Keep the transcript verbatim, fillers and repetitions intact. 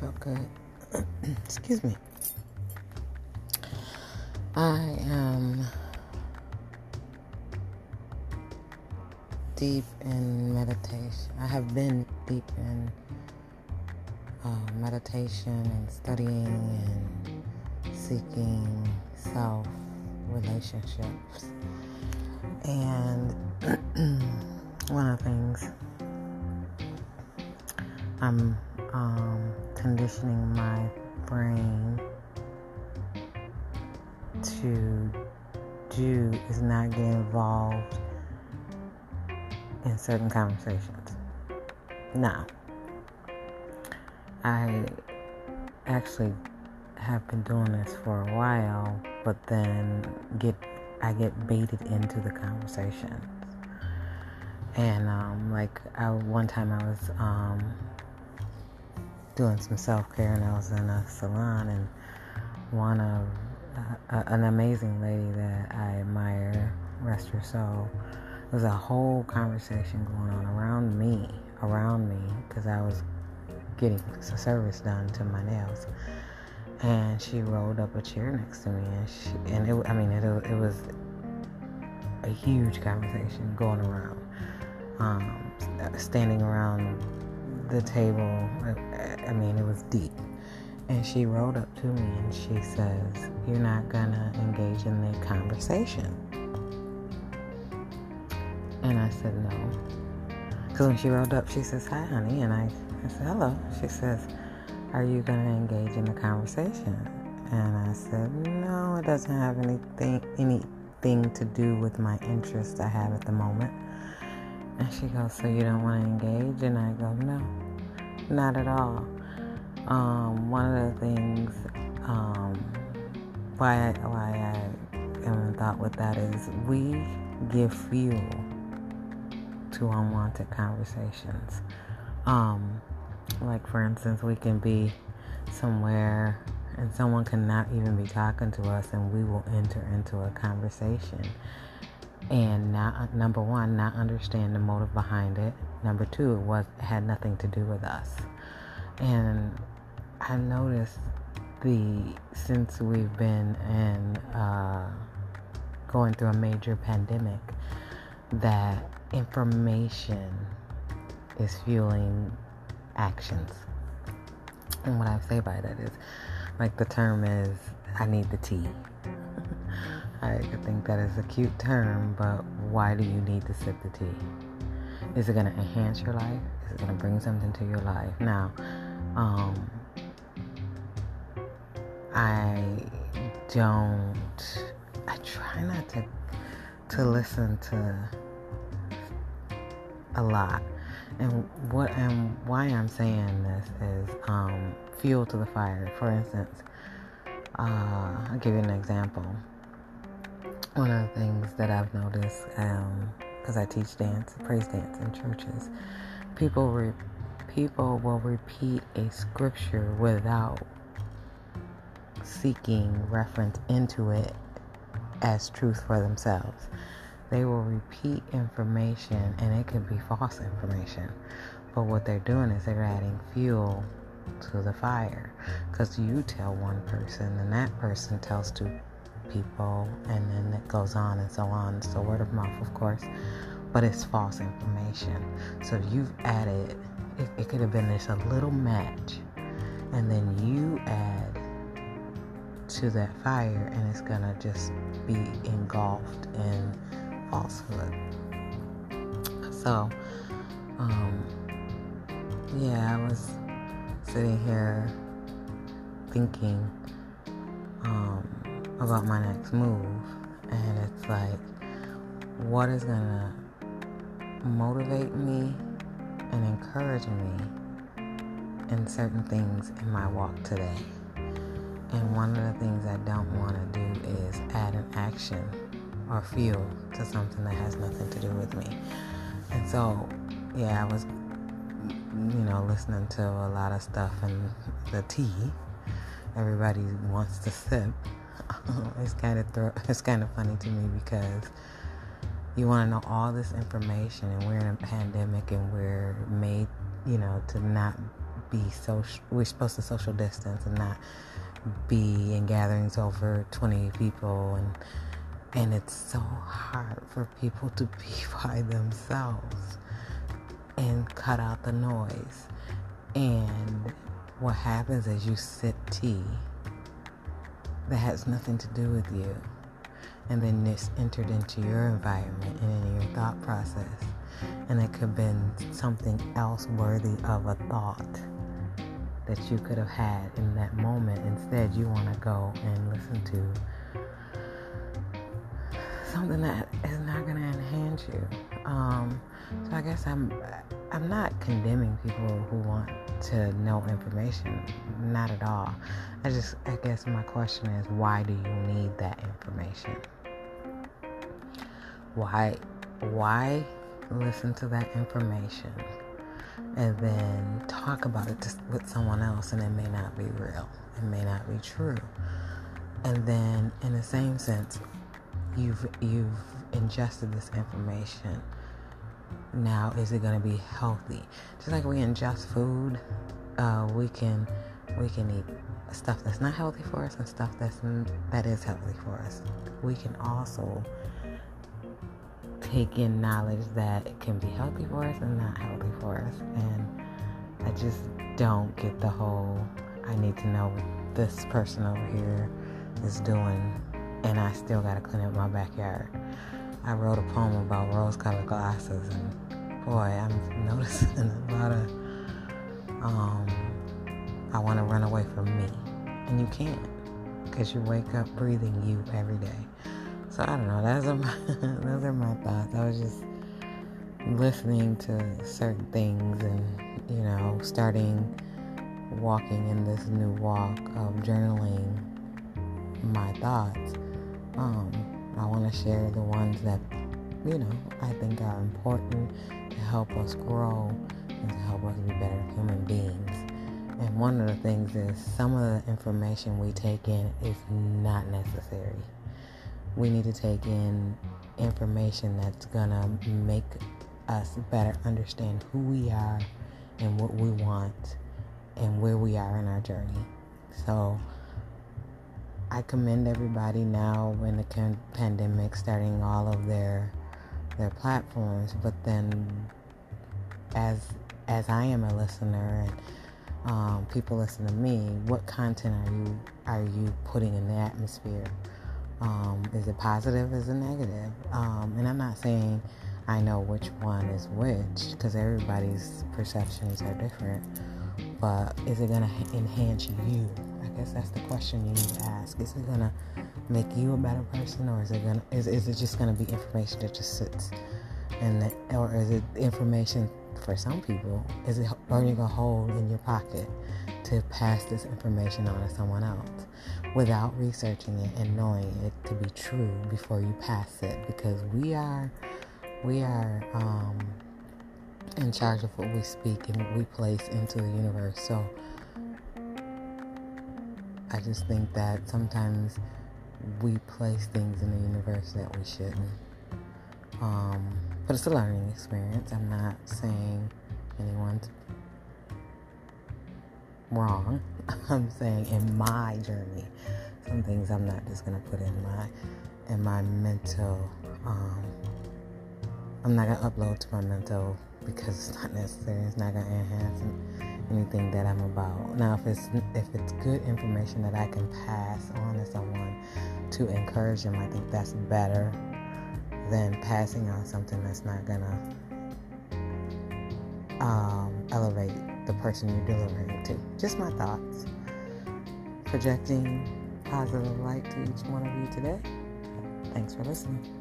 felt good. Excuse me. I am deep in meditation. I have been deep in uh, meditation and studying and seeking self relationships. And one of the things I'm um, conditioning my brain to do is not get involved in certain conversations. Now, I actually have been doing this for a while, but then get I get baited into the conversations. And um, like I, one time I was um, doing some self-care, and I was in a salon, and one of Uh, an amazing lady that I admire, rest her soul. There was a whole conversation going on around me, around me, because I was getting a service done to my nails, and she rolled up a chair next to me, and she, and it, I mean, it, it was a huge conversation going around, um, standing around the table. I, I mean, it was deep. And she rolled up to me and she says, "You're not gonna engage in the conversation." And I said, "No." Because when she rolled up, she says, "Hi, honey." And I, I said, "Hello." She says, "Are you gonna engage in the conversation?" And I said, "No, it doesn't have anything anything to do with my interest I have at the moment." And she goes, "So you don't want to engage?" And I go, "No, not at all." Um, one of the things um, why, I, why I am in thought with that is we give fuel to unwanted conversations. Um, like, for instance, we can be somewhere and someone cannot even be talking to us, and we will enter into a conversation and not, number one, not understand the motive behind it. Number two, it was had nothing to do with us. And I noticed the since we've been in uh, going through a major pandemic, that information is fueling actions. And what I say by that is, like, the term is, "I need the tea." I think that is a cute term, but why do you need to sip the tea? Is it going to enhance your life? Is it going to bring something to your life? Now, Um, I don't, I try not to, to listen to a lot. And what I'm, why I'm saying this is, um, fuel to the fire. For instance, uh, I'll give you an example. One of the things that I've noticed, um, cause I teach dance, praise dance in churches, people were People will repeat a scripture without seeking reference into it as truth for themselves. They will repeat information, and it can be false information. But what they're doing is they're adding fuel to the fire. Because you tell one person, and that person tells two people, and then it goes on and so on. It's the word of mouth, of course. But it's false information. So you've added... It could have been just a little match, and then you add to that fire, and it's gonna just be engulfed in falsehood. So, um, yeah, I was sitting here thinking um, about my next move, and it's like, what is gonna motivate me and encourage me in certain things in my walk today? And one of the things I don't want to do is add an action or fuel to something that has nothing to do with me. And so, yeah, I was, you know, listening to a lot of stuff, and the tea, everybody wants to sip. It's kind of thro- it's kind of funny to me, because you want to know all this information, and we're in a pandemic, and we're made, you know, to not be social, we're supposed to social distance and not be in gatherings over twenty people, and and it's so hard for people to be by themselves and cut out the noise. And what happens is you sip tea that has nothing to do with you, and then it's entered into your environment and in your thought process, and it could have been something else worthy of a thought that you could have had in that moment. Instead, you want to go and listen to something that is not going to enhance you. Um, so I guess I'm I'm not condemning people who want to know information, not at all. I just, I guess my question is, why do you need that information? Why, why listen to that information and then talk about it to, with someone else, and it may not be real, it may not be true? And then, in the same sense, You've you've ingested this information. Now, is it going to be healthy? Just like we ingest food, uh, we can we can eat stuff that's not healthy for us and stuff that's that is healthy for us. We can also take in knowledge that can be healthy for us and not healthy for us. And I just don't get the whole, I need to know what this person over here is doing, and I still gotta clean up my backyard. I wrote a poem about rose-colored glasses, and boy, I'm noticing a lot of, um, I wanna run away from me. And you can't, because you wake up breathing you every day. So I don't know, those are my, those are my thoughts. I was just listening to certain things and, you know, starting walking in this new walk of journaling my thoughts. Um, I want to share the ones that, you know, I think are important to help us grow and to help us be better human beings. And one of the things is, some of the information we take in is not necessary. We need to take in information that's going to make us better understand who we are and what we want and where we are in our journey. So I commend everybody now in the pandemic starting all of their their platforms, but then as as I am a listener and um, people listen to me, what content are you are you putting in the atmosphere? Um, is it positive? Is it negative? Um, and I'm not saying I know which one is which, because everybody's perceptions are different, but is it going to enhance you? I guess that's the question you need to ask. Is it gonna make you a better person, or is it gonna is is it just gonna be information that just sits, and that, or is it information for some people? Is it burning a hole in your pocket to pass this information on to someone else without researching it and knowing it to be true before you pass it? Because we are we are um, in charge of what we speak and what we place into the universe. So I just think that sometimes we place things in the universe that we shouldn't. Um, but it's a learning experience. I'm not saying anyone's wrong. I'm saying in my journey, some things I'm not just going to put in my in my mental. Um, I'm not going to upload to my mental because it's not necessary. It's not going to enhance it. Anything that I'm about. Now, if it's if it's good information that I can pass on to someone to encourage them, I think that's better than passing on something that's not gonna um, elevate the person you're delivering it to. Just my thoughts. Projecting positive light to each one of you today. Thanks for listening.